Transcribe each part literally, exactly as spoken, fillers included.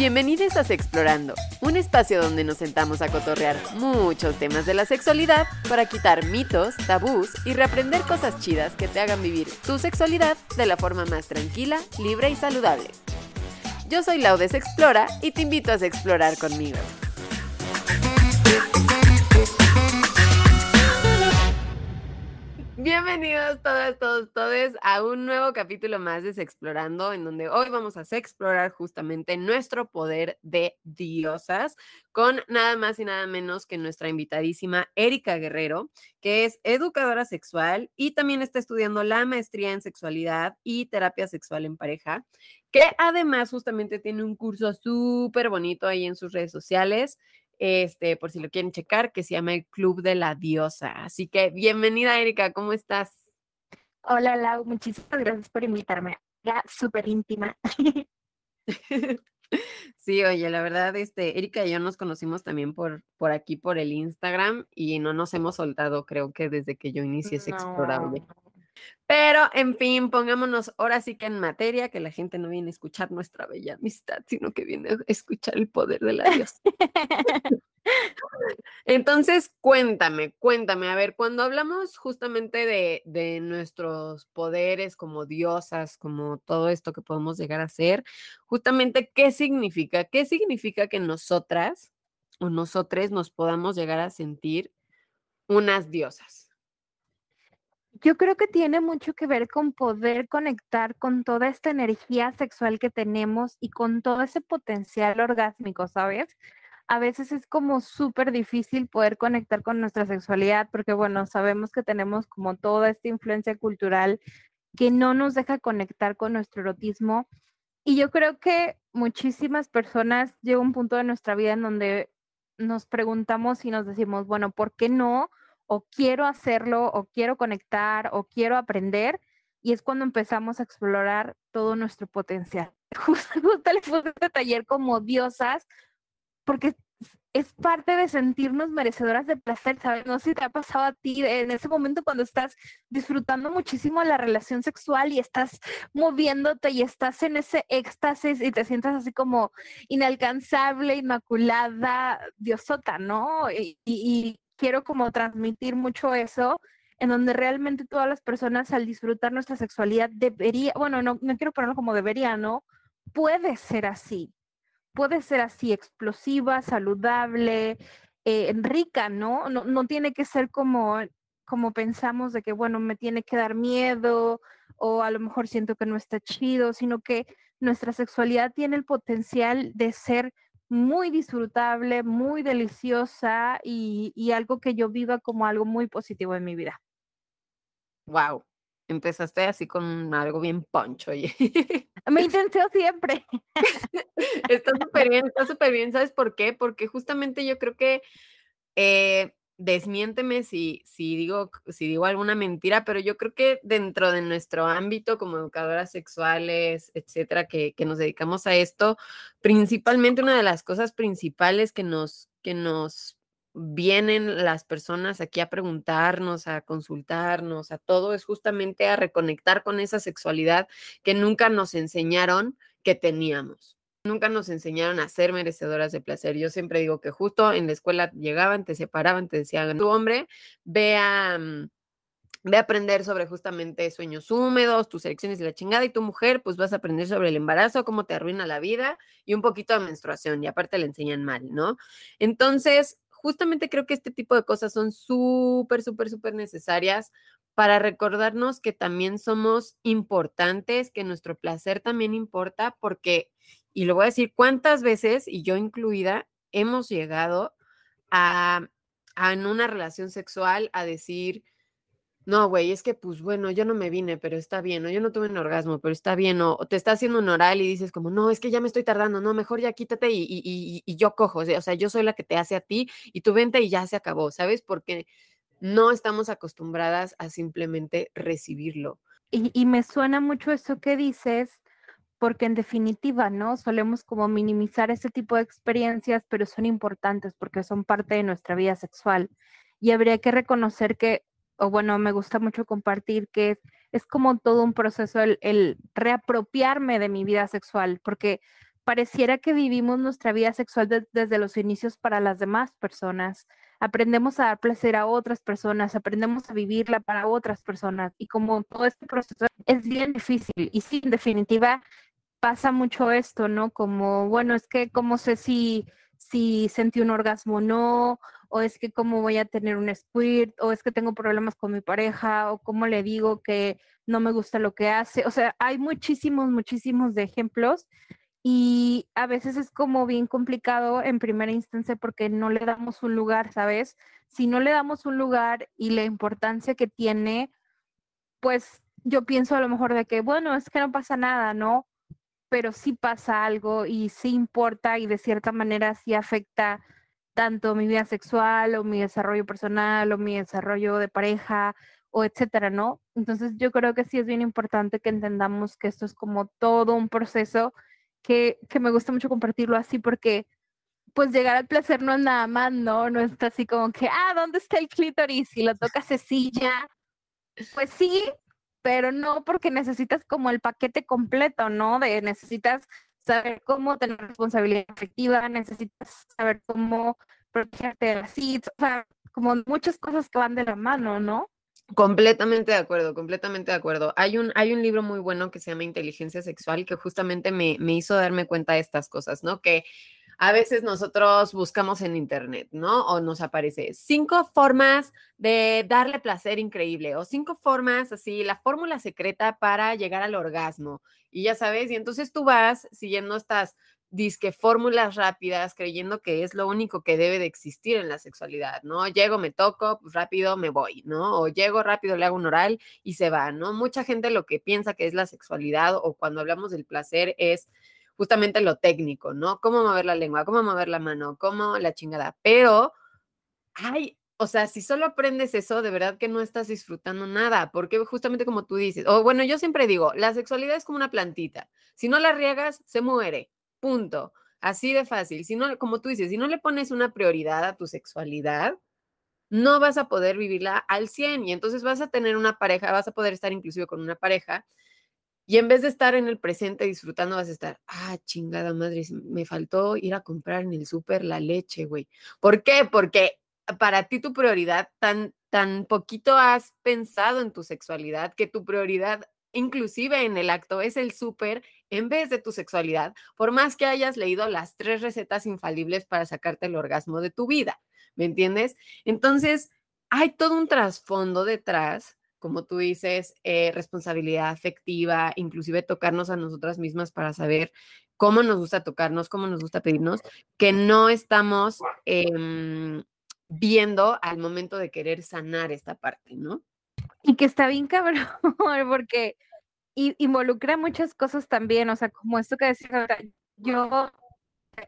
Bienvenidos a Sexplorando, un espacio donde nos sentamos a cotorrear muchos temas de la sexualidad para quitar mitos, tabús y reaprender cosas chidas que te hagan vivir tu sexualidad de la forma más tranquila, libre y saludable. Yo soy Laudes Explora y te invito a explorar conmigo. Bienvenidos todas, todos, todes a un nuevo capítulo más de Sexplorando, en donde hoy vamos a explorar justamente nuestro poder de diosas con nada más y nada menos que nuestra invitadísima Erika Guerrero, que es educadora sexual y también está estudiando la maestría en sexualidad y terapia sexual en pareja, que además justamente tiene un curso súper bonito ahí en sus redes sociales. Este, por si lo quieren checar, que se llama el Club de la Diosa. Así que bienvenida, Erika, ¿cómo estás? Hola, Lau, muchísimas gracias por invitarme. Ya súper íntima. Sí, oye, la verdad, este, Erika y yo nos conocimos también por, por aquí, por el Instagram, y no nos hemos soltado, creo que desde que yo inicié no. Sexplorable. Pero, en fin, pongámonos ahora sí que en materia, que la gente no viene a escuchar nuestra bella amistad, sino que viene a escuchar el poder de la diosa. Entonces, cuéntame, cuéntame, a ver, cuando hablamos justamente de, de nuestros poderes como diosas, como todo esto que podemos llegar a ser, justamente, ¿qué significa? ¿Qué significa que nosotras o nosotres nos podamos llegar a sentir unas diosas? Yo creo que tiene mucho que ver con poder conectar con toda esta energía sexual que tenemos y con todo ese potencial orgásmico, ¿sabes? A veces es como súper difícil poder conectar con nuestra sexualidad porque, bueno, sabemos que tenemos como toda esta influencia cultural que no nos deja conectar con nuestro erotismo. Y yo creo que muchísimas personas llega un punto de nuestra vida en donde nos preguntamos y nos decimos, bueno, ¿por qué no? O quiero hacerlo, o quiero conectar, o quiero aprender, y es cuando empezamos a explorar todo nuestro potencial. Justo, justo le puse este taller como diosas, porque es parte de sentirnos merecedoras de placer, ¿sabes? No sé si te ha pasado a ti en ese momento cuando estás disfrutando muchísimo la relación sexual y estás moviéndote y estás en ese éxtasis y te sientas así como inalcanzable, inmaculada, diosota, ¿no? Y... y, y quiero como transmitir mucho eso, en donde realmente todas las personas al disfrutar nuestra sexualidad debería, bueno, no, no quiero ponerlo como debería, ¿no? Puede ser así, puede ser así, explosiva, saludable, eh, rica, ¿no? ¿no? No tiene que ser como, como pensamos de que, bueno, me tiene que dar miedo o a lo mejor siento que no está chido, sino que nuestra sexualidad tiene el potencial de ser muy disfrutable, muy deliciosa y, y algo que yo viva como algo muy positivo en mi vida. Wow, empezaste así con algo bien punch, oye. Me intenté siempre. Está súper bien, está súper bien, ¿sabes por qué? Porque justamente yo creo que eh, desmiénteme si, si, digo, si digo alguna mentira, pero yo creo que dentro de nuestro ámbito como educadoras sexuales, etcétera, que, que nos dedicamos a esto, principalmente una de las cosas principales que nos, que nos vienen las personas aquí a preguntarnos, a consultarnos, a todo, es justamente a reconectar con esa sexualidad que nunca nos enseñaron que teníamos. Nunca nos enseñaron a ser merecedoras de placer. Yo siempre digo que justo en la escuela llegaban, te separaban, te decían, tu hombre, ve a, ve a aprender sobre justamente sueños húmedos, tus erecciones de la chingada, y tu mujer, pues vas a aprender sobre el embarazo, cómo te arruina la vida y un poquito de menstruación, y aparte le enseñan mal, ¿no? Entonces, justamente creo que este tipo de cosas son súper, súper, súper necesarias para recordarnos que también somos importantes, que nuestro placer también importa, porque... Y lo voy a decir, ¿cuántas veces, y yo incluida, hemos llegado a, a en una relación sexual a decir, no, güey, es que, pues, bueno, yo no me vine, pero está bien, o yo no tuve un orgasmo, pero está bien, o, o te está haciendo un oral y dices como, no, es que ya me estoy tardando, no, mejor ya quítate y, y, y, y yo cojo, o sea, yo soy la que te hace a ti y tú vente y ya se acabó, ¿sabes? Porque no estamos acostumbradas a simplemente recibirlo. Y, y me suena mucho eso que dices, porque en definitiva, ¿no? Solemos como minimizar este tipo de experiencias, pero son importantes porque son parte de nuestra vida sexual. Y habría que reconocer que, o bueno, me gusta mucho compartir que es, es como todo un proceso el, el reapropiarme de mi vida sexual, porque Pareciera que vivimos nuestra vida sexual de, desde los inicios para las demás personas. Aprendemos a dar placer a otras personas, aprendemos a vivirla para otras personas. Y como todo este proceso es bien difícil. Y sí, en definitiva, pasa mucho esto, ¿no? Como, bueno, es que cómo sé si, si sentí un orgasmo o no, o es que cómo voy a tener un squirt, o es que tengo problemas con mi pareja, o cómo le digo que no me gusta lo que hace. O sea, hay muchísimos, muchísimos de ejemplos. Y a veces es como bien complicado en primera instancia porque no le damos un lugar, ¿sabes? Si no le damos un lugar y la importancia que tiene, pues yo pienso a lo mejor de que, bueno, es que no pasa nada, ¿no? Pero sí pasa algo y sí importa y de cierta manera sí afecta tanto mi vida sexual o mi desarrollo personal o mi desarrollo de pareja o etcétera, ¿no? Entonces yo creo que sí es bien importante que entendamos que esto es como todo un proceso. Que, que me gusta mucho compartirlo así porque pues llegar al placer no es nada más, ¿no? No está así como que, ah, ¿dónde está el clítoris? Y lo toca Cecilia. Pues sí, pero no porque necesitas como el paquete completo, ¿no? De necesitas saber cómo tener responsabilidad afectiva, necesitas saber cómo protegerte de las I T S, o sea, como muchas cosas que van de la mano, ¿no? Completamente de acuerdo, completamente de acuerdo. Hay un, hay un libro muy bueno que se llama Inteligencia Sexual que justamente me, me hizo darme cuenta de estas cosas, ¿no? Que a veces nosotros buscamos en internet, ¿no? O nos aparece cinco formas de darle placer increíble o cinco formas así, la fórmula secreta para llegar al orgasmo. Y ya sabes, y entonces tú vas siguiendo estas disque fórmulas rápidas creyendo que es lo único que debe de existir en la sexualidad, ¿no? Llego, me toco, pues rápido me voy, ¿no? O llego rápido, le hago un oral y se va, ¿no? Mucha gente lo que piensa que es la sexualidad o cuando hablamos del placer es justamente lo técnico, ¿no? Cómo mover la lengua, cómo mover la mano, cómo la chingada, pero ay, o sea, si solo aprendes eso, de verdad que no estás disfrutando nada, porque justamente como tú dices, o bueno, yo siempre digo, la sexualidad es como una plantita, si no la riegas, se muere. Punto. Así de fácil. Si no, como tú dices, si no le pones una prioridad a tu sexualidad, no vas a poder vivirla al cien y entonces vas a tener una pareja, vas a poder estar inclusive con una pareja y en vez de estar en el presente disfrutando vas a estar, ah, chingada madre, me faltó ir a comprar en el súper la leche, güey. ¿Por qué? Porque para ti tu prioridad, tan, tan poquito has pensado en tu sexualidad que tu prioridad inclusive en el acto es el súper en vez de tu sexualidad, por más que hayas leído las tres recetas infalibles para sacarte el orgasmo de tu vida, ¿me entiendes? Entonces, hay todo un trasfondo detrás, como tú dices, eh, responsabilidad afectiva, inclusive tocarnos a nosotras mismas para saber cómo nos gusta tocarnos, cómo nos gusta pedirnos, que no estamos eh, viendo al momento de querer sanar esta parte, ¿no? Y que está bien cabrón, porque involucra muchas cosas también, o sea, como esto que decías, yo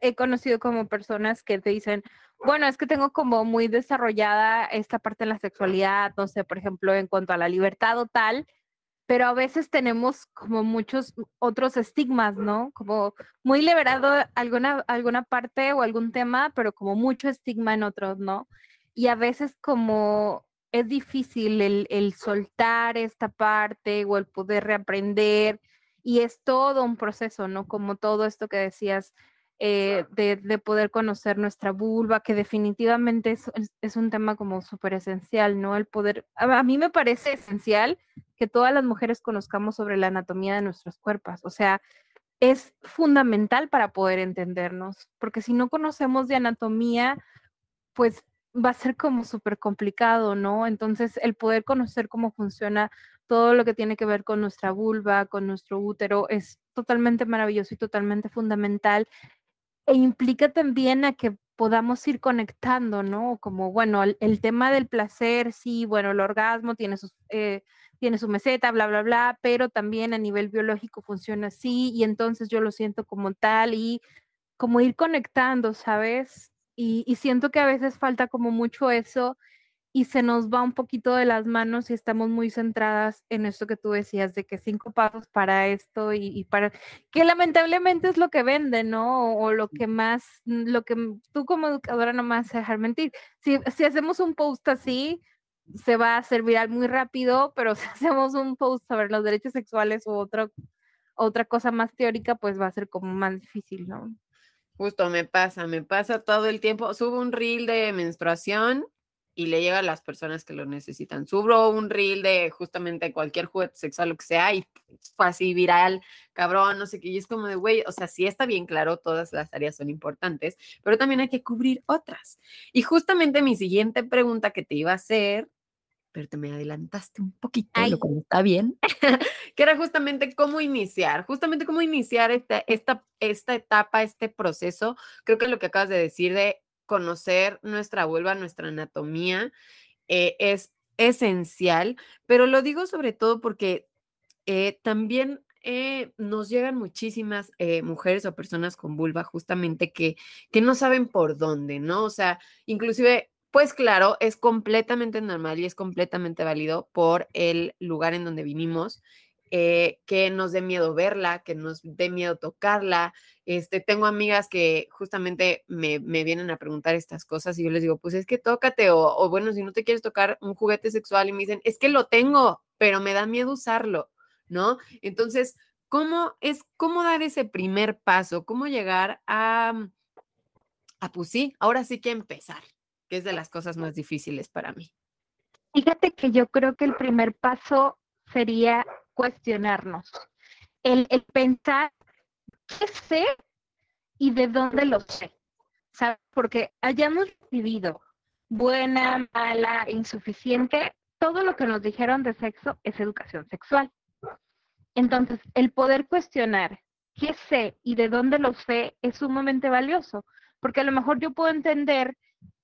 he conocido como personas que te dicen, bueno, es que tengo como muy desarrollada esta parte de la sexualidad, no sé, por ejemplo, en cuanto a la libertad o tal, pero a veces tenemos como muchos otros estigmas, ¿no? Como muy liberado alguna, alguna parte o algún tema, pero como mucho estigma en otros, ¿no? Y a veces como... es difícil el, el soltar esta parte o el poder reaprender y es todo un proceso, ¿no? Como todo esto que decías eh, de, de poder conocer nuestra vulva, que definitivamente es, es un tema como súper esencial, ¿no? El poder, a, a mí me parece esencial que todas las mujeres conozcamos sobre la anatomía de nuestros cuerpos, o sea, es fundamental para poder entendernos, porque si no conocemos de anatomía, pues va a ser como súper complicado, ¿no? Entonces, el poder conocer cómo funciona todo lo que tiene que ver con nuestra vulva, con nuestro útero, es totalmente maravilloso y totalmente fundamental. E implica también a que podamos ir conectando, ¿no? Como, bueno, el, el tema del placer, sí, bueno, el orgasmo tiene sus, eh, tiene su meseta, bla, bla, bla, pero también a nivel biológico funciona así y entonces yo lo siento como tal y como ir conectando, ¿sabes? Y, y siento que a veces falta como mucho eso y se nos va un poquito de las manos y estamos muy centradas en esto que tú decías, de que cinco pasos para esto y, y para... que lamentablemente es lo que vende, ¿no? O, o lo que más... lo que tú como educadora no me vas a dejar mentir. Si, si hacemos un post así, se va a hacer viral muy rápido, pero si hacemos un post sobre los derechos sexuales u otro, otra cosa más teórica, pues va a ser como más difícil, ¿no? Justo, me pasa, me pasa todo el tiempo. Subo un reel de menstruación y le llega a las personas que lo necesitan. Subo un reel de justamente cualquier juguete sexual, lo que sea, y fue así viral, cabrón, no sé qué. Y es como de, güey, o sea, sí está bien claro, todas las áreas son importantes, pero también hay que cubrir otras. Y justamente mi siguiente pregunta que te iba a hacer, pero te me adelantaste un poquito, Ay. lo cual está bien, que era justamente cómo iniciar, justamente cómo iniciar esta, esta, esta etapa, este proceso. Creo que lo que acabas de decir de conocer nuestra vulva, nuestra anatomía, eh, es esencial, pero lo digo sobre todo porque eh, también eh, nos llegan muchísimas eh, mujeres o personas con vulva justamente que, que no saben por dónde, ¿no? O sea, inclusive... Pues claro, es completamente normal y es completamente válido por el lugar en donde vinimos, eh, que nos dé miedo verla, que nos dé miedo tocarla. Este, tengo amigas que justamente me, me vienen a preguntar estas cosas y yo les digo, pues es que tócate, o, o bueno, si no te quieres tocar un juguete sexual, y me dicen, es que lo tengo, pero me da miedo usarlo, ¿no? Entonces, ¿cómo es, cómo dar ese primer paso? ¿Cómo llegar a, a pues sí, ahora sí que empezar? Que es de las cosas más difíciles para mí. Fíjate que yo creo que el primer paso sería cuestionarnos, el, el pensar qué sé y de dónde lo sé, ¿sabes? Porque hayamos recibido buena, mala, insuficiente, todo lo que nos dijeron de sexo es educación sexual. Entonces, el poder cuestionar qué sé y de dónde lo sé es sumamente valioso, porque a lo mejor yo puedo entender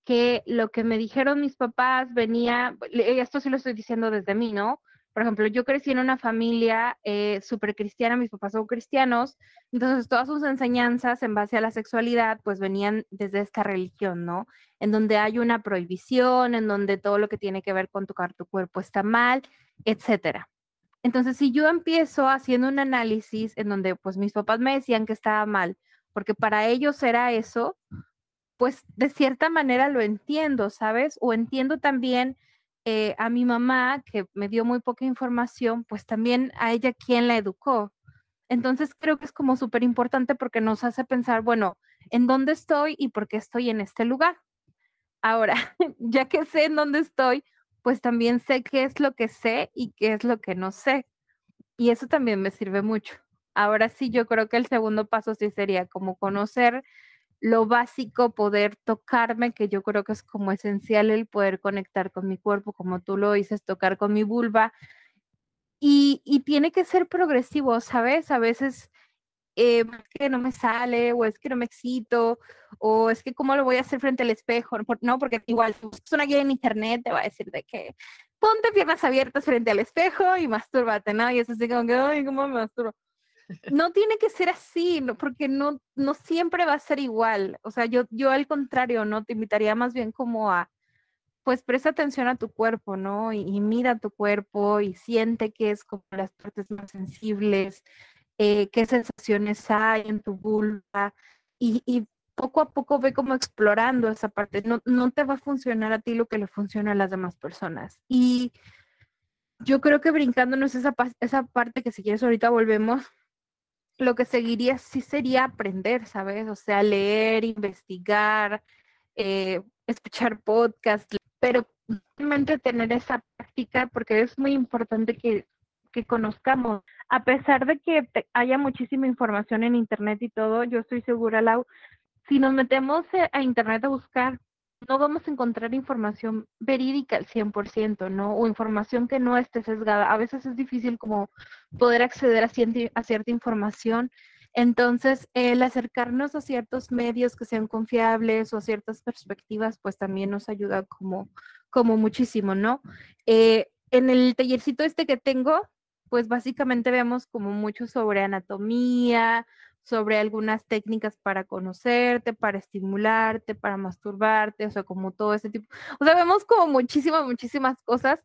que lo que me dijeron mis papás venía, esto sí lo estoy diciendo desde mí, ¿no? Por ejemplo, yo crecí en una familia eh, súper cristiana, mis papás son cristianos, entonces todas sus enseñanzas en base a la sexualidad, pues venían desde esta religión, ¿no? En donde hay una prohibición, en donde todo lo que tiene que ver con tocar tu cuerpo está mal, etcétera. Entonces, si yo empiezo haciendo un análisis en donde, pues, mis papás me decían que estaba mal, porque para ellos era eso, pues de cierta manera lo entiendo, ¿sabes? O entiendo también eh, a mi mamá, que me dio muy poca información, pues también a ella quien la educó. Entonces creo que es como súper importante porque nos hace pensar, bueno, ¿en dónde estoy y por qué estoy en este lugar? Ahora, ya que sé en dónde estoy, pues también sé qué es lo que sé y qué es lo que no sé. Y eso también me sirve mucho. Ahora sí, yo creo que el segundo paso sí sería como conocer lo básico, poder tocarme, que yo creo que es como esencial el poder conectar con mi cuerpo, como tú lo dices, tocar con mi vulva, y, y tiene que ser progresivo, ¿sabes? A veces eh, es que no me sale, o es que no me excito, o es que cómo lo voy a hacer frente al espejo, no, porque igual si buscas una guía en internet te va a decir de que ponte piernas abiertas frente al espejo y mastúrbate, ¿no? Y eso así como que, ay, ¿cómo me masturbo? No tiene que ser así, porque no, no siempre va a ser igual. O sea, yo, yo al contrario, ¿no? Te invitaría más bien como a, pues, presta atención a tu cuerpo, ¿no? Y, y mira tu cuerpo y siente qué es como las partes más sensibles, eh, qué sensaciones hay en tu vulva y, y poco a poco ve como explorando esa parte. No, no te va a funcionar a ti lo que le funciona a las demás personas. Y yo creo que brincándonos esa, esa parte que si quieres ahorita volvemos, lo que seguiría sí sería aprender, ¿sabes? O sea, leer, investigar, eh, escuchar podcasts, pero realmente tener esa práctica porque es muy importante que, que conozcamos. A pesar de que haya muchísima información en internet y todo, yo estoy segura, Lau, si nos metemos a internet a buscar, no vamos a encontrar información verídica al cien por ciento, ¿no? O información que no esté sesgada. A veces es difícil como poder acceder a, cien, a cierta información. Entonces, el acercarnos a ciertos medios que sean confiables o a ciertas perspectivas, pues también nos ayuda como, como muchísimo, ¿no? Eh, en el tallercito este que tengo, pues básicamente vemos como mucho sobre anatomía, sobre algunas técnicas para conocerte, para estimularte, para masturbarte, o sea, como todo ese tipo. O sea, vemos como muchísimas, muchísimas cosas,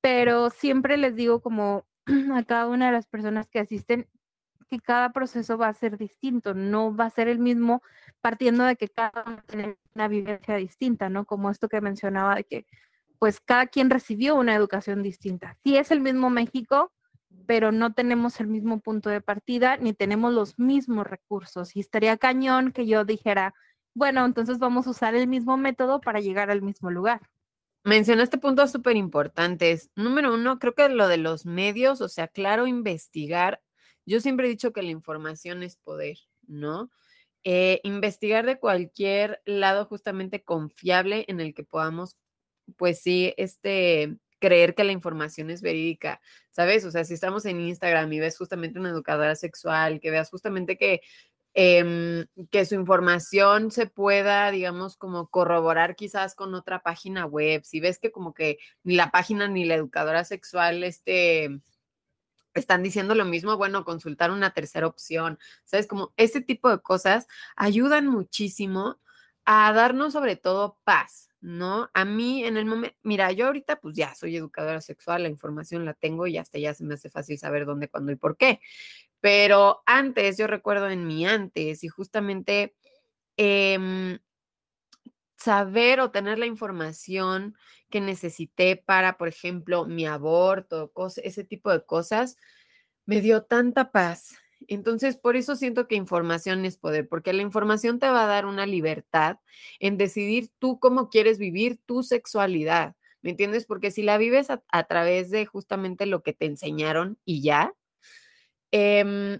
pero siempre les digo como a cada una de las personas que asisten que cada proceso va a ser distinto, no va a ser el mismo partiendo de que cada uno tiene una vivencia distinta, ¿no? Como esto que mencionaba de que pues cada quien recibió una educación distinta. Si es el mismo México, pero no tenemos el mismo punto de partida ni tenemos los mismos recursos. Y estaría cañón que yo dijera, bueno, entonces vamos a usar el mismo método para llegar al mismo lugar. Mencionaste puntos súper importantes. Número uno, creo que lo de los medios, o sea, claro, investigar. Yo siempre he dicho que la información es poder, ¿no? Eh, investigar de cualquier lado justamente confiable en el que podamos, pues sí, este... creer que la información es verídica, ¿sabes? O sea, si estamos en Instagram y ves justamente una educadora sexual, que veas justamente que, eh, que su información se pueda, digamos, como corroborar quizás con otra página web, si ves que como que ni la página ni la educadora sexual este, están diciendo lo mismo, bueno, consultar una tercera opción, ¿sabes? Como ese tipo de cosas ayudan muchísimo a darnos sobre todo paz, ¿no? A mí en el momento, mira, yo ahorita pues ya soy educadora sexual, la información la tengo y hasta ya se me hace fácil saber dónde, cuándo y por qué. Pero antes, yo recuerdo en mi antes y justamente eh, saber o tener la información que necesité para, por ejemplo, mi aborto, cos- ese tipo de cosas, me dio tanta paz. Entonces, por eso siento que información es poder, porque la información te va a dar una libertad en decidir tú cómo quieres vivir tu sexualidad, ¿me entiendes? Porque si la vives a, a través de justamente lo que te enseñaron y ya, eh,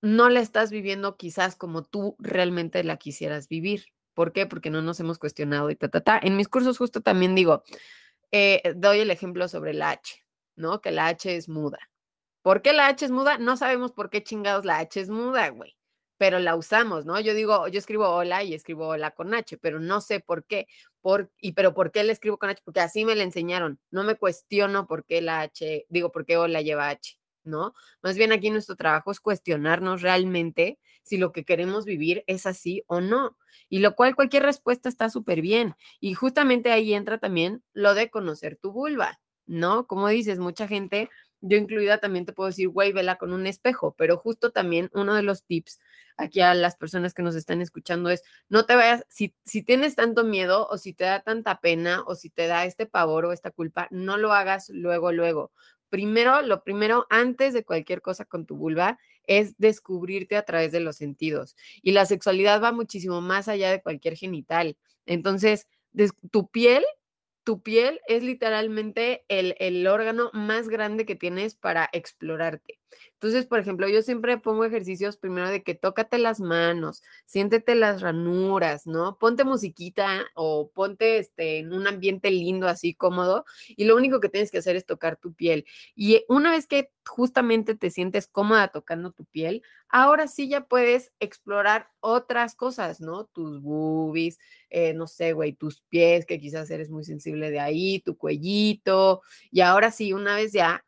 no la estás viviendo quizás como tú realmente la quisieras vivir. ¿Por qué? Porque no nos hemos cuestionado y ta, ta, ta. En mis cursos justo también digo, eh, doy el ejemplo sobre la H, ¿no? Que la H es muda. ¿Por qué la H es muda? No sabemos por qué chingados la H es muda, güey, pero la usamos, ¿no? Yo digo, yo escribo hola y escribo hola con H, pero no sé por qué. Por, y, ¿Pero por qué la escribo con H? Porque así me la enseñaron. No me cuestiono por qué la H, digo, por qué hola lleva H, ¿no? Más bien aquí nuestro trabajo es cuestionarnos realmente si lo que queremos vivir es así o no. Y lo cual cualquier respuesta está súper bien. Y justamente ahí entra también lo de conocer tu vulva, ¿no? Como dices, mucha gente... Yo incluida también te puedo decir, güey, vela con un espejo, pero justo también uno de los tips aquí a las personas que nos están escuchando es, no te vayas, si, si tienes tanto miedo o si te da tanta pena o si te da este pavor o esta culpa, no lo hagas luego, luego. Primero, lo primero, antes de cualquier cosa con tu vulva, es descubrirte a través de los sentidos. Y la sexualidad va muchísimo más allá de cualquier genital. Entonces, des- tu piel... Tu piel es literalmente el, el órgano más grande que tienes para explorarte. Entonces, por ejemplo, yo siempre pongo ejercicios primero de que tócate las manos, siéntete las ranuras, ¿no? Ponte musiquita o ponte este, en un ambiente lindo, así cómodo, y lo único que tienes que hacer es tocar tu piel. Y una vez que justamente te sientes cómoda tocando tu piel, ahora sí ya puedes explorar otras cosas, ¿no? Tus boobies, eh, no sé, güey, tus pies, que quizás eres muy sensible de ahí, tu cuellito. Y ahora sí, una vez ya,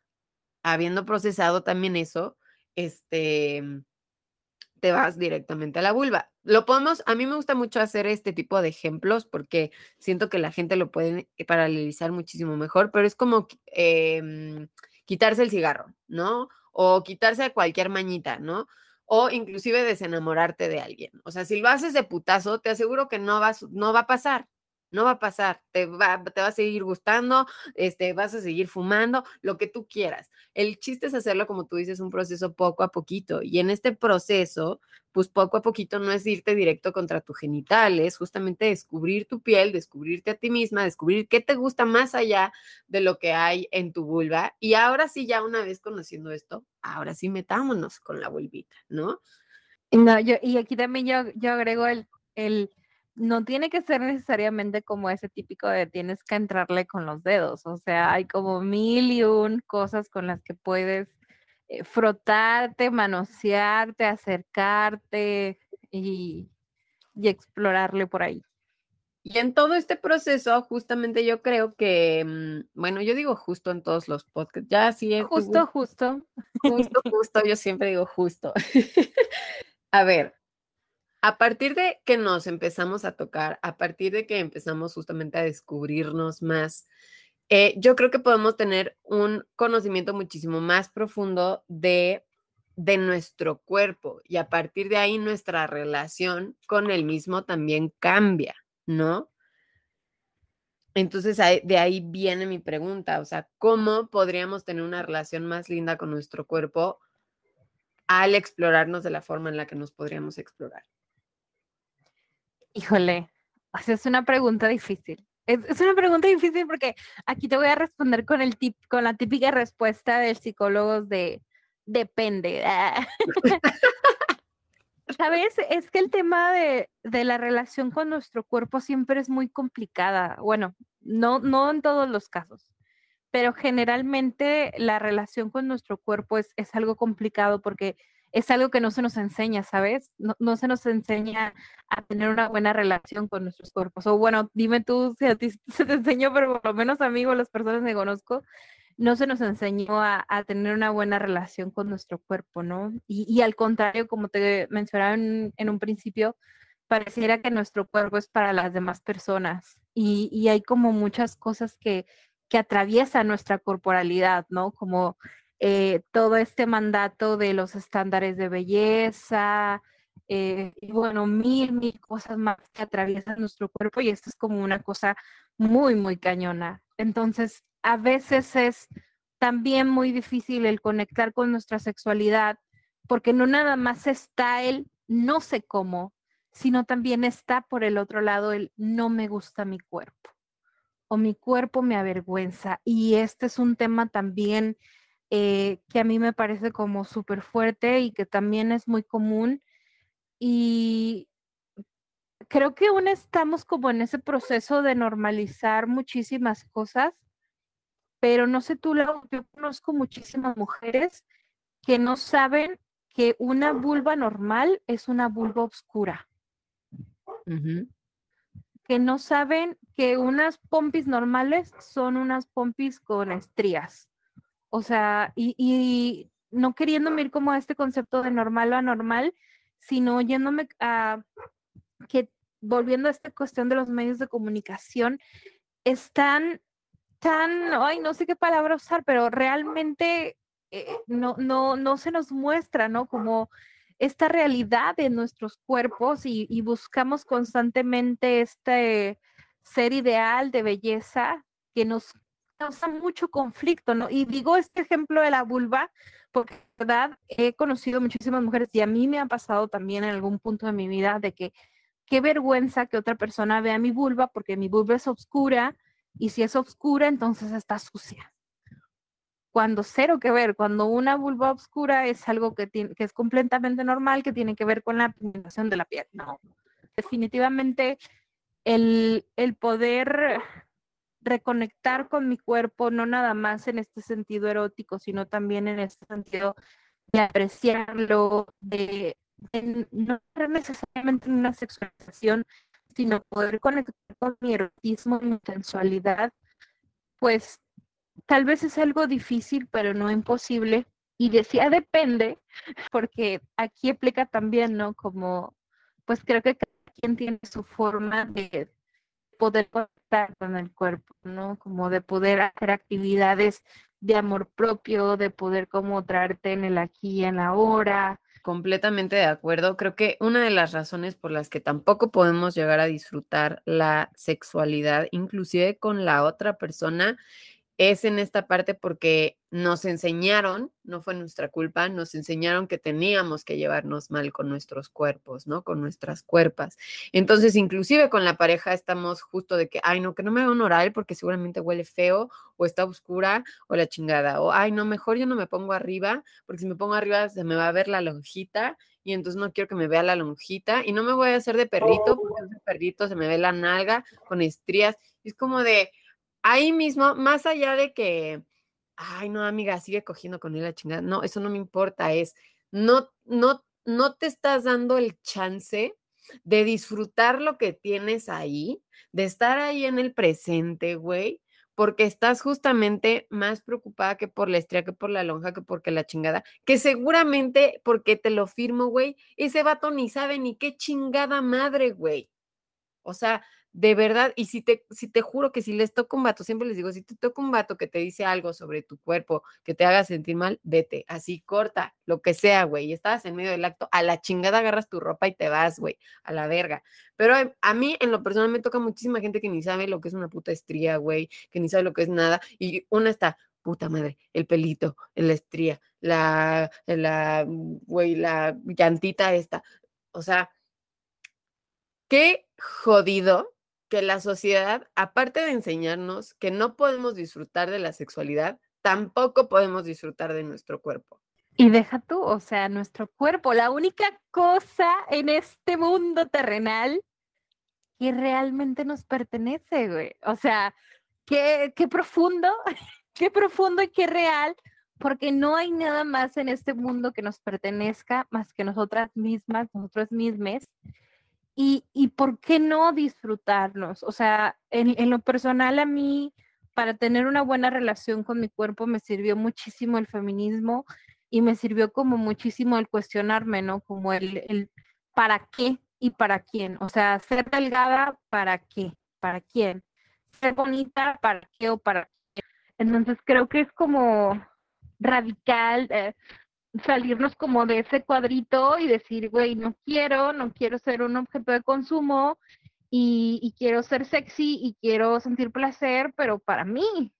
habiendo procesado también eso, este, te vas directamente a la vulva. Lo podemos, a mí me gusta mucho hacer este tipo de ejemplos porque siento que la gente lo puede paralelizar muchísimo mejor, pero es como... Eh, quitarse el cigarro, ¿no? O quitarse cualquier mañita, ¿no? O inclusive desenamorarte de alguien. O sea, si lo haces de putazo, te aseguro que no, vas, no va a pasar, no va a pasar. Te va, te va a seguir gustando, este, vas a seguir fumando, lo que tú quieras. El chiste es hacerlo, como tú dices, un proceso poco a poquito. Y en este proceso, pues poco a poquito no es irte directo contra tu genital, es justamente descubrir tu piel, descubrirte a ti misma, descubrir qué te gusta más allá de lo que hay en tu vulva. Y ahora sí, ya una vez conociendo esto, ahora sí metámonos con la vulvita, ¿no? No, yo, y aquí también yo, yo agrego el, el, no tiene que ser necesariamente como ese típico de tienes que entrarle con los dedos, o sea, hay como mil y un cosas con las que puedes frotarte, manosearte, acercarte y, y explorarle por ahí. Y en todo este proceso, justamente yo creo que, bueno, yo digo justo en todos los podcasts, ya sí es. Justo, tu... justo. Justo, justo, yo siempre digo justo. A ver, a partir de que nos empezamos a tocar, a partir de que empezamos justamente a descubrirnos más, Eh, yo creo que podemos tener un conocimiento muchísimo más profundo de, de nuestro cuerpo y a partir de ahí nuestra relación con el mismo también cambia, ¿no? Entonces, de ahí viene mi pregunta, o sea, ¿cómo podríamos tener una relación más linda con nuestro cuerpo al explorarnos de la forma en la que nos podríamos explorar? Híjole, o sea, es una pregunta difícil. Es, es una pregunta difícil porque aquí te voy a responder con, el tip, con la típica respuesta del psicólogo de depende. ¿Sabes? Es que el tema de, de la relación con nuestro cuerpo siempre es muy complicada. Bueno, no, no en todos los casos, pero generalmente la relación con nuestro cuerpo es, es algo complicado porque es algo que no se nos enseña, ¿sabes? No, no se nos enseña a tener una buena relación con nuestros cuerpos. O bueno, dime tú si a ti se te enseñó, pero por lo menos a mí o a las personas que conozco, no se nos enseñó a, a tener una buena relación con nuestro cuerpo, ¿no? Y, y al contrario, como te mencionaba en, en un principio, pareciera que nuestro cuerpo es para las demás personas. Y, y hay como muchas cosas que, que atraviesan nuestra corporalidad, ¿no? Como... Eh, todo este mandato de los estándares de belleza, eh, y bueno, mil, mil cosas más que atraviesan nuestro cuerpo, y esto es como una cosa muy, muy cañona. Entonces, a veces es también muy difícil el conectar con nuestra sexualidad, porque no nada más está el no sé cómo, sino también está por el otro lado el no me gusta mi cuerpo, o mi cuerpo me avergüenza, y este es un tema también Eh, que a mí me parece como súper fuerte y que también es muy común, y creo que aún estamos como en ese proceso de normalizar muchísimas cosas, pero no sé tú, Lau, yo conozco muchísimas mujeres que no saben que una vulva normal es una vulva oscura. Uh-huh. Que no saben que unas pompis normales son unas pompis con estrías. O sea, y, y no queriéndome ir como a este concepto de normal o anormal, sino yéndome a que, volviendo a esta cuestión de los medios de comunicación, están tan, ay, no sé qué palabra usar, pero realmente eh, no, no, no se nos muestra, ¿no? Como esta realidad de nuestros cuerpos y, y buscamos constantemente este ser ideal de belleza que nos causa mucho conflicto, ¿no? Y digo este ejemplo de la vulva porque, de verdad, he conocido muchísimas mujeres y a mí me ha pasado también en algún punto de mi vida de que qué vergüenza que otra persona vea mi vulva porque mi vulva es oscura y si es oscura, entonces está sucia. Cuando cero que ver, cuando una vulva oscura es algo que, tiene, que es completamente normal, que tiene que ver con la pigmentación de la piel, ¿no? Definitivamente el, el poder... reconectar con mi cuerpo, no nada más en este sentido erótico, sino también en este sentido de apreciarlo, de, de no necesariamente una sexualización, sino poder conectar con mi erotismo, mi sensualidad, pues tal vez es algo difícil, pero no imposible. Y decía depende, porque aquí aplica también, ¿no? Como, pues creo que cada quien tiene su forma de poder conectar con el cuerpo, ¿no? Como de poder hacer actividades de amor propio, de poder como traerte en el aquí y en la ahora. Completamente de acuerdo. Creo que una de las razones por las que tampoco podemos llegar a disfrutar la sexualidad, inclusive con la otra persona, es en esta parte porque nos enseñaron, no fue nuestra culpa, nos enseñaron que teníamos que llevarnos mal con nuestros cuerpos, ¿no? Con nuestras cuerpas. Entonces, inclusive con la pareja estamos justo de que, ay, no, que no me haga un oral porque seguramente huele feo o está oscura o la chingada. O, ay, no, mejor yo no me pongo arriba porque si me pongo arriba se me va a ver la lonjita y entonces no quiero que me vea la lonjita y no me voy a hacer de perrito porque de perrito se me ve la nalga con estrías. Es como de... Ahí mismo, más allá de que, ay, no, amiga, sigue cogiendo con él la chingada. No, eso no me importa. Es, no, no, no te estás dando el chance de disfrutar lo que tienes ahí, de estar ahí en el presente, güey, porque estás justamente más preocupada que por la estría, que por la lonja, que porque la chingada, que seguramente, porque te lo firmo, güey, ese vato ni sabe ni qué chingada madre, güey. O sea, de verdad, y si te, si te juro que si les toco un vato, siempre les digo, si te toco un vato que te dice algo sobre tu cuerpo, que te haga sentir mal, vete, así, corta, lo que sea, güey, y estabas en medio del acto, a la chingada agarras tu ropa y te vas, güey, a la verga. Pero a mí, en lo personal, me toca muchísima gente que ni sabe lo que es una puta estría, güey, que ni sabe lo que es nada, y una está, puta madre, el pelito, la estría, la, la, güey, la llantita esta, o sea, qué jodido que la sociedad, aparte de enseñarnos que no podemos disfrutar de la sexualidad, tampoco podemos disfrutar de nuestro cuerpo. Y deja tú, o sea, nuestro cuerpo, la única cosa en este mundo terrenal que realmente nos pertenece, güey. O sea, qué, qué profundo, qué profundo y qué real, porque no hay nada más en este mundo que nos pertenezca más que nosotras mismas, nosotros mismes. Y, y por qué no disfrutarnos, o sea, en, en lo personal a mí, para tener una buena relación con mi cuerpo me sirvió muchísimo el feminismo y me sirvió como muchísimo el cuestionarme, ¿no? Como el, el para qué y para quién, o sea, ser delgada, ¿para qué? ¿Para quién? Ser bonita, ¿para qué o para quién? Entonces creo que es como radical, eh, salirnos como de ese cuadrito y decir, güey, no quiero, no quiero ser un objeto de consumo y, y quiero ser sexy y quiero sentir placer, pero para mí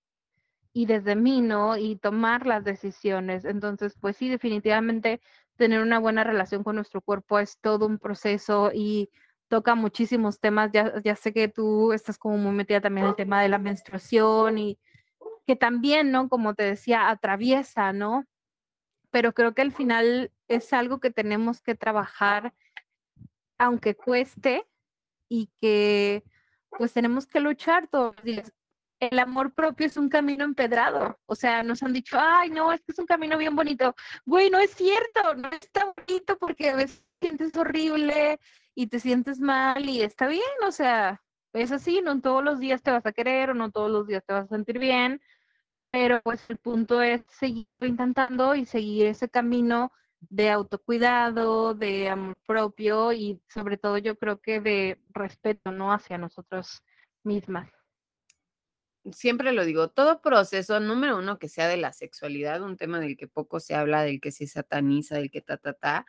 y desde mí, ¿no? Y tomar las decisiones. Entonces, pues sí, definitivamente tener una buena relación con nuestro cuerpo es todo un proceso y toca muchísimos temas. Ya, ya sé que tú estás como muy metida también en el tema de la menstruación y que también, ¿no? Como te decía, atraviesa, ¿no? Pero creo que al final es algo que tenemos que trabajar, aunque cueste, y que pues tenemos que luchar todos los días. El amor propio es un camino empedrado, o sea, nos han dicho, ay, no, es que es un camino bien bonito. Güey, no es cierto, no está bonito porque a veces te sientes horrible y te sientes mal y está bien, o sea, es así, no todos los días te vas a querer o no todos los días te vas a sentir bien. Pero pues el punto es seguir intentando y seguir ese camino de autocuidado, de amor propio y sobre todo yo creo que de respeto, ¿no? Hacia nosotros mismas. Siempre lo digo, todo proceso, número uno, que sea de la sexualidad, un tema del que poco se habla, del que se sataniza, del que ta, ta, ta,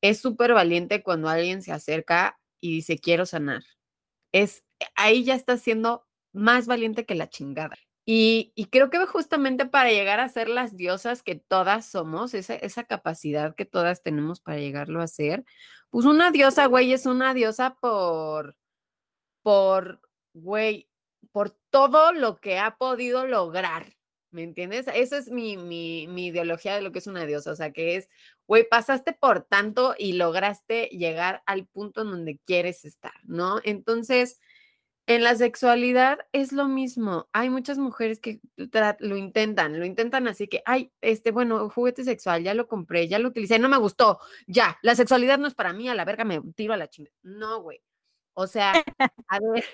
es súper valiente cuando alguien se acerca y dice, quiero sanar. Es, ahí ya está siendo más valiente que la chingada. Y, y creo que justamente para llegar a ser las diosas que todas somos, esa, esa capacidad que todas tenemos para llegarlo a ser, pues una diosa, güey, es una diosa por, por, güey, por todo lo que ha podido lograr, ¿me entiendes? Esa es mi, mi, mi ideología de lo que es una diosa, o sea, que es, güey, pasaste por tanto y lograste llegar al punto en donde quieres estar, ¿no? Entonces, en la sexualidad es lo mismo. Hay muchas mujeres que tra- lo intentan, lo intentan así que, ay, este, bueno, juguete sexual, ya lo compré, ya lo utilicé, no me gustó, ya, la sexualidad no es para mí, a la verga me tiro a la chingada. No, güey. O sea, a ver,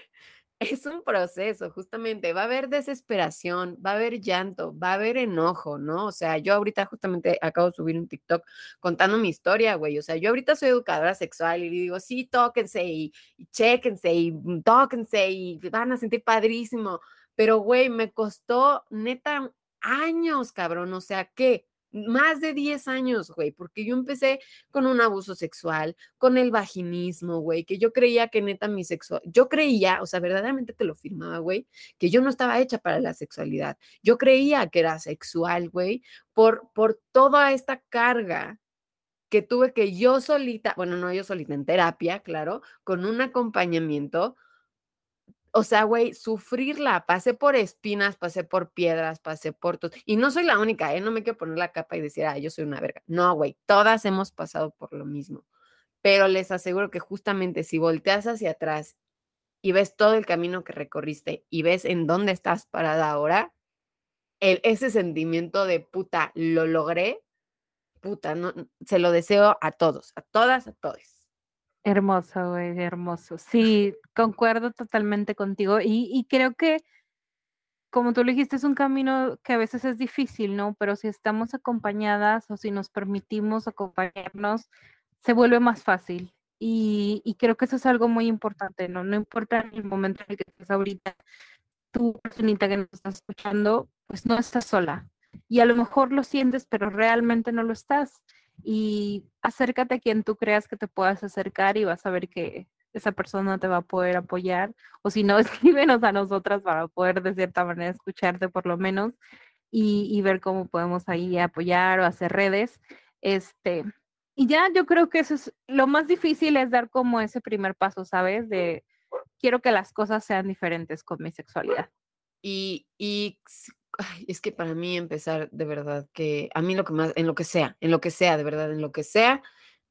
es un proceso, justamente. Va a haber desesperación, va a haber llanto, va a haber enojo, ¿no? O sea, yo ahorita justamente acabo de subir un TikTok contando mi historia, güey. O sea, yo ahorita soy educadora sexual y digo, sí, tóquense y, y chéquense y tóquense y van a sentir padrísimo. Pero, güey, me costó neta años, cabrón. O sea, ¿qué? Más de diez años, güey, porque yo empecé con un abuso sexual, con el vaginismo, güey, que yo creía que neta mi sexual, yo creía, o sea, verdaderamente te lo firmaba, güey, que yo no estaba hecha para la sexualidad. Yo creía que era sexual, güey, por, por toda esta carga que tuve que yo solita, bueno, no yo solita, en terapia, claro, con un acompañamiento. O sea, güey, sufrirla, pasé por espinas, pasé por piedras, pasé por todo. Y no soy la única, ¿eh? No me quiero poner la capa y decir, ah, yo soy una verga. No, güey, todas hemos pasado por lo mismo. Pero les aseguro que justamente si volteas hacia atrás y ves todo el camino que recorriste y ves en dónde estás parada ahora, el, ese sentimiento de puta, lo logré, puta, no, se lo deseo a todos, a todas, a todos. Hermoso, güey, hermoso. Sí, concuerdo totalmente contigo y, y creo que, como tú lo dijiste, es un camino que a veces es difícil, ¿no? Pero si estamos acompañadas o si nos permitimos acompañarnos, se vuelve más fácil Y, y creo que eso es algo muy importante, ¿no? No importa el momento en el que estés ahorita, tú, personita que nos estás escuchando, pues no estás sola. Y a lo mejor lo sientes, pero realmente no lo estás. Y acércate a quien tú creas que te puedas acercar y vas a ver que esa persona te va a poder apoyar. O si no, escríbenos a nosotras para poder de cierta manera escucharte por lo menos y, y ver cómo podemos ahí apoyar o hacer redes. Este, y ya yo creo que eso es lo más difícil, es dar como ese primer paso, ¿sabes? De quiero que las cosas sean diferentes con mi sexualidad. Y, y ay, es que para mí empezar de verdad que a mí lo que más, en lo que sea, en lo que sea, de verdad, en lo que sea,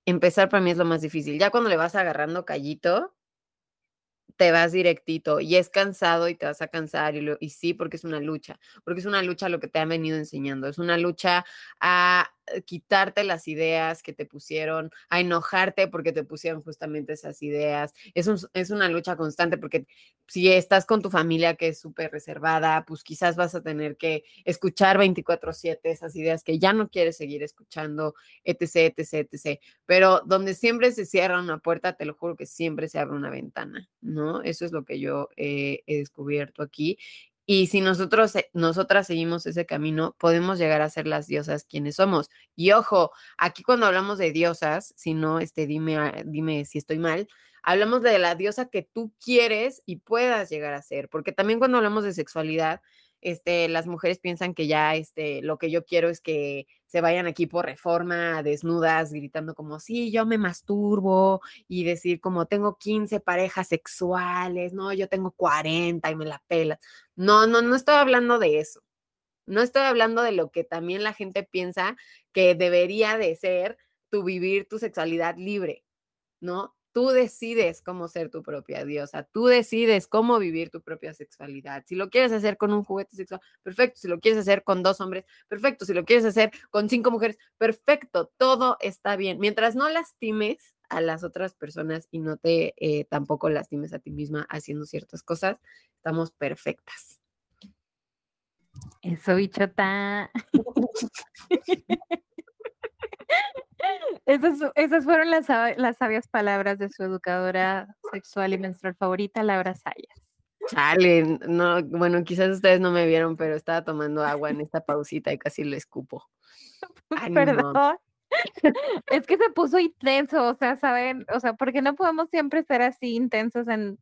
empezar para mí es lo más difícil. Ya cuando le vas agarrando callito, te vas directito y es cansado y te vas a cansar y, lo, y sí, porque es una lucha, porque es una lucha a lo que te han venido enseñando, es una lucha a quitarte las ideas que te pusieron, a enojarte porque te pusieron justamente esas ideas, es, un, es una lucha constante porque si estás con tu familia que es súper reservada, pues quizás vas a tener que escuchar veinticuatro siete esas ideas que ya no quieres seguir escuchando, etc, etc, etc, pero donde siempre se cierra una puerta, te lo juro que siempre se abre una ventana, ¿no? Eso es lo que yo eh, he descubierto aquí. Y si nosotros, nosotras seguimos ese camino, podemos llegar a ser las diosas quienes somos. Y ojo, aquí cuando hablamos de diosas, si no, este, dime, dime si estoy mal, hablamos de la diosa que tú quieres y puedas llegar a ser. Porque también cuando hablamos de sexualidad, este, las mujeres piensan que ya este, lo que yo quiero es que se vayan aquí por Reforma, desnudas, gritando como, sí, yo me masturbo, y decir como, tengo quince parejas sexuales, no, yo tengo cuarenta y me la pelas. No, no, no estoy hablando de eso. No estoy hablando de lo que también la gente piensa que debería de ser tu vivir tu sexualidad libre, ¿no? Tú decides cómo ser tu propia diosa, tú decides cómo vivir tu propia sexualidad. Si lo quieres hacer con un juguete sexual, perfecto. Si lo quieres hacer con dos hombres, perfecto. Si lo quieres hacer con cinco mujeres, perfecto. Todo está bien. Mientras no lastimes a las otras personas y no te eh, tampoco lastimes a ti misma haciendo ciertas cosas, estamos perfectas. Eso, bichota. Esas, esas fueron las, las sabias palabras de su educadora sexual y menstrual favorita, Laura Sayas. Chale, no, bueno, quizás ustedes no me vieron, pero estaba tomando agua en esta pausita y casi lo escupo. Ay, perdón. No. Es que se puso intenso, o sea, ¿saben? O sea, porque no podemos siempre ser así intensos en,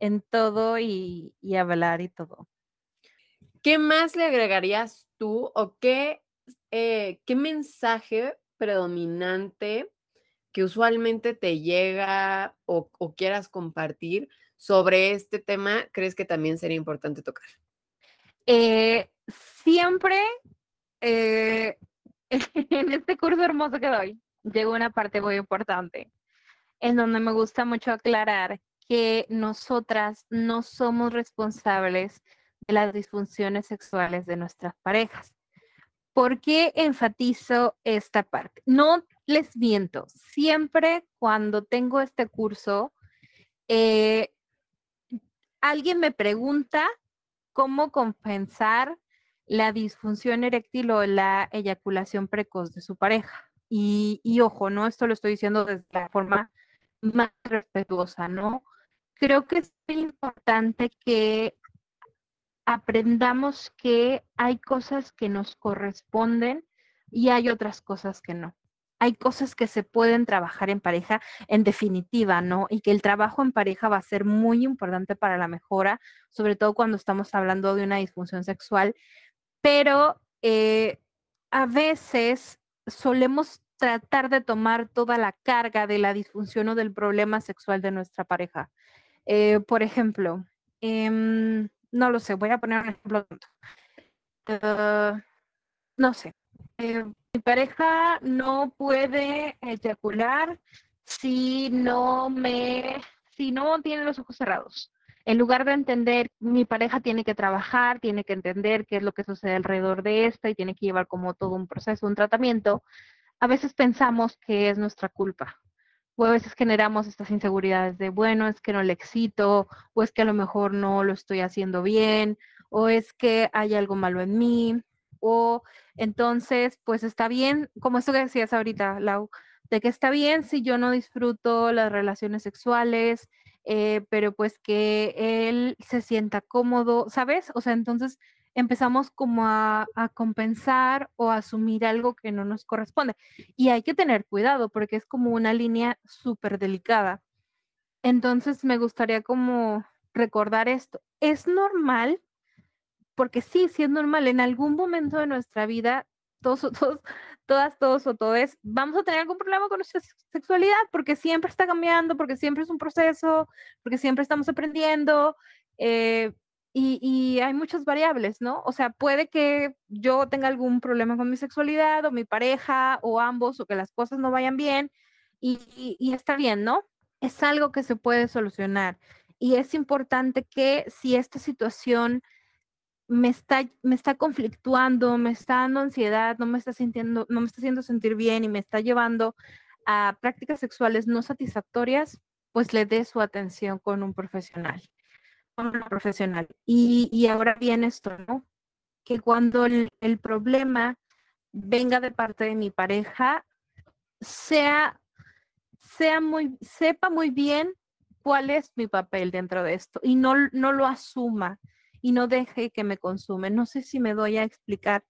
en todo y, y hablar y todo. ¿Qué más le agregarías tú o qué, eh, qué mensaje predominante que usualmente te llega o, o quieras compartir sobre este tema, crees que también sería importante tocar? Eh, siempre eh, en este curso hermoso que doy, llegó una parte muy importante en donde me gusta mucho aclarar que nosotras no somos responsables de las disfunciones sexuales de nuestras parejas. ¿Por qué enfatizo esta parte? No les miento, siempre cuando tengo este curso, eh, alguien me pregunta cómo compensar la disfunción eréctil o la eyaculación precoz de su pareja. Y, y ojo, ¿no? Esto lo estoy diciendo desde la forma más respetuosa, ¿no? Creo que es muy importante que aprendamos que hay cosas que nos corresponden y hay otras cosas que no. Hay cosas que se pueden trabajar en pareja, en definitiva, ¿no? Y que el trabajo en pareja va a ser muy importante para la mejora, sobre todo cuando estamos hablando de una disfunción sexual. Pero eh, a veces solemos tratar de tomar toda la carga de la disfunción o del problema sexual de nuestra pareja. Eh, por ejemplo, eh, no lo sé, voy a poner un ejemplo. Uh, no sé. Eh, mi pareja no puede eyacular si no me, si no tiene los ojos cerrados. En lugar de entender, mi pareja tiene que trabajar, tiene que entender qué es lo que sucede alrededor de esto y tiene que llevar como todo un proceso, un tratamiento. A veces pensamos que es nuestra culpa. O a veces generamos estas inseguridades de, bueno, es que no le excito, o es que a lo mejor no lo estoy haciendo bien, o es que hay algo malo en mí, o entonces, pues está bien, como esto que decías ahorita, Lau, de que está bien si yo no disfruto las relaciones sexuales, eh, pero pues que él se sienta cómodo, ¿sabes? O sea, entonces empezamos como a, a compensar o a asumir algo que no nos corresponde. Y hay que tener cuidado porque es como una línea súper delicada. Entonces me gustaría como recordar esto. Es normal, porque sí, sí es normal, en algún momento de nuestra vida, todos o todos, todas, todos o todes, vamos a tener algún problema con nuestra sexualidad, porque siempre está cambiando, porque siempre es un proceso, porque siempre estamos aprendiendo, eh, y, y hay muchas variables, ¿no? O sea, puede que yo tenga algún problema con mi sexualidad, o mi pareja, o ambos, o que las cosas no vayan bien, y, y, y está bien, ¿no? Es algo que se puede solucionar, y es importante que si esta situación me está, me está conflictuando, me está dando ansiedad, no me está sintiendo, no me está haciendo sentir bien y me está llevando a prácticas sexuales no satisfactorias, pues le dé su atención con un profesional, con una profesional. Y, y ahora viene esto, ¿no? Que cuando el, el problema venga de parte de mi pareja, sea, sea muy, sepa muy bien cuál es mi papel dentro de esto y no, no lo asuma. Y no deje que me consume. No sé si me doy a explicar,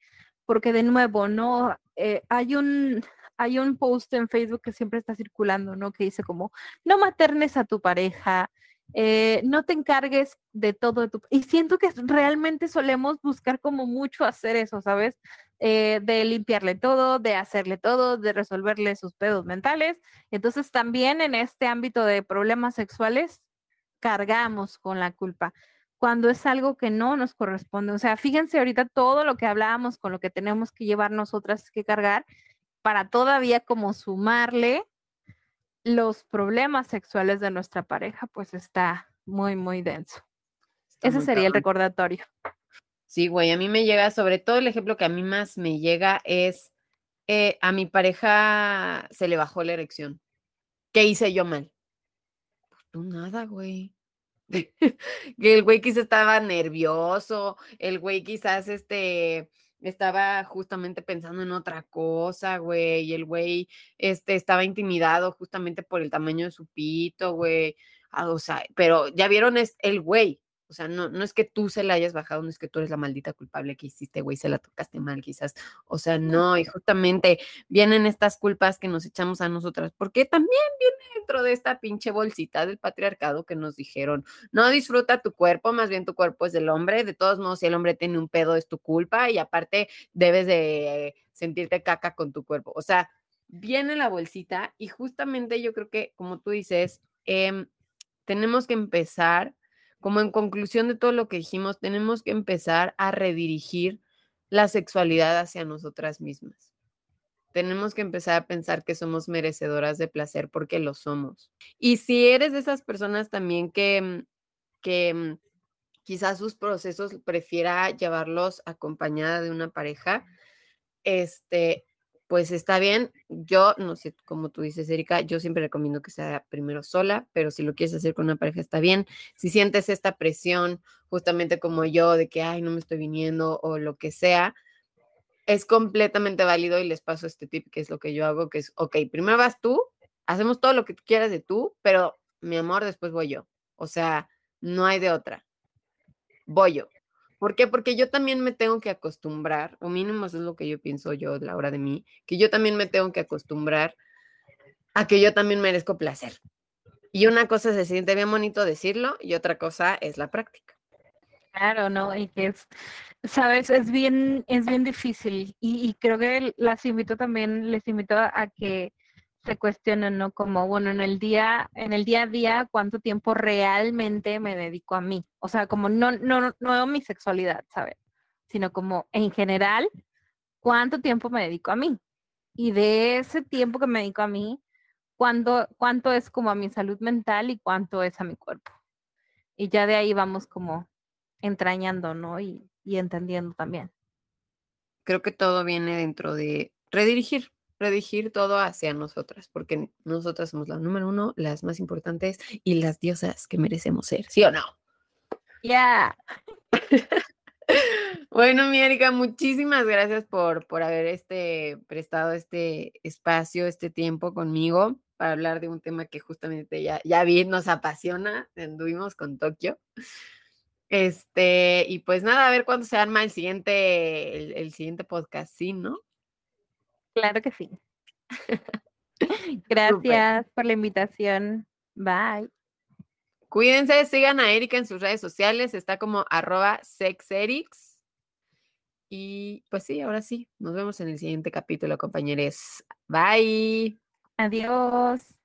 porque de nuevo, ¿no? Eh, hay, un, hay un post en Facebook que siempre está circulando, ¿no? Que dice como, no maternes a tu pareja, eh, no te encargues de todo. De tu... Y siento que realmente solemos buscar como mucho hacer eso, ¿sabes? Eh, de limpiarle todo, de hacerle todo, de resolverle sus pedos mentales. Entonces también en este ámbito de problemas sexuales, cargamos con la culpa, cuando es algo que no nos corresponde. O sea, fíjense ahorita todo lo que hablábamos con lo que tenemos que llevar nosotras que cargar para todavía como sumarle los problemas sexuales de nuestra pareja, pues está muy, muy denso. Está Ese muy sería cabrón. El recordatorio. Sí, güey, a mí me llega, sobre todo el ejemplo que a mí más me llega es, eh, a mi pareja se le bajó la erección. ¿Qué hice yo mal? Pues tú nada, güey. Que el güey quizás estaba nervioso, el güey quizás este, estaba justamente pensando en otra cosa, güey, y el güey este, estaba intimidado justamente por el tamaño de su pito, güey, ah, o sea, pero ya vieron es el güey, o sea, no, no es que tú se la hayas bajado, no es que tú eres la maldita culpable que hiciste, güey, se la tocaste mal quizás, o sea, no, y justamente vienen estas culpas que nos echamos a nosotras, porque también viene dentro de esta pinche bolsita del patriarcado que nos dijeron, no disfruta tu cuerpo, más bien tu cuerpo es del hombre, de todos modos, si el hombre tiene un pedo es tu culpa, y aparte debes de sentirte caca con tu cuerpo, o sea, viene la bolsita, y justamente yo creo que, como tú dices, eh, tenemos que empezar, como en conclusión de todo lo que dijimos, tenemos que empezar a redirigir la sexualidad hacia nosotras mismas. Tenemos que empezar a pensar que somos merecedoras de placer porque lo somos. Y si eres de esas personas también que, que quizás sus procesos prefiera llevarlos acompañada de una pareja, este, pues está bien. Yo, no sé, como tú dices, Erika, yo siempre recomiendo que sea primero sola, pero si lo quieres hacer con una pareja está bien. Si sientes esta presión, justamente como yo, de que, ay, no me estoy viniendo o lo que sea, es completamente válido y les paso este tip, que es lo que yo hago, que es, ok, primero vas tú, hacemos todo lo que quieras de tú, pero, mi amor, después voy yo. O sea, no hay de otra. Voy yo. ¿Por qué? Porque yo también me tengo que acostumbrar, o mínimo eso es lo que yo pienso yo de la hora de mí, que yo también me tengo que acostumbrar a que yo también merezco placer. Y una cosa se siente bien bonito decirlo y otra cosa es la práctica. Claro, ¿no? Y que es, sabes, es bien, es bien difícil y, y creo que las invito también, les invito a que se cuestionen, ¿no? Como, bueno, en el día, en el día a día, ¿cuánto tiempo realmente me dedico a mí? O sea, como no, no, no mi sexualidad, ¿sabes? Sino como, en general, ¿cuánto tiempo me dedico a mí? Y de ese tiempo que me dedico a mí, ¿cuánto, cuánto es como a mi salud mental y cuánto es a mi cuerpo? Y ya de ahí vamos como entrañando, ¿no? Y, y entendiendo también. Creo que todo viene dentro de redirigir. redirigir todo hacia nosotras, porque nosotras somos la número uno, las más importantes y las diosas que merecemos ser, ¿sí o no? ¡Ya! Yeah. Bueno, mi Erika, muchísimas gracias por, por haber este, prestado este espacio, este tiempo conmigo para hablar de un tema que justamente ya, ya vi, nos apasiona, anduvimos con Tokio. Este, y pues nada, a ver cuándo se arma el siguiente, el, el siguiente podcast, ¿sí, no? Claro que sí. Gracias Super. por la invitación. Bye. Cuídense, sigan a Erika en sus redes sociales, está como arroba sexerix. Y pues sí, ahora sí, nos vemos en el siguiente capítulo, compañeros. Bye. Adiós.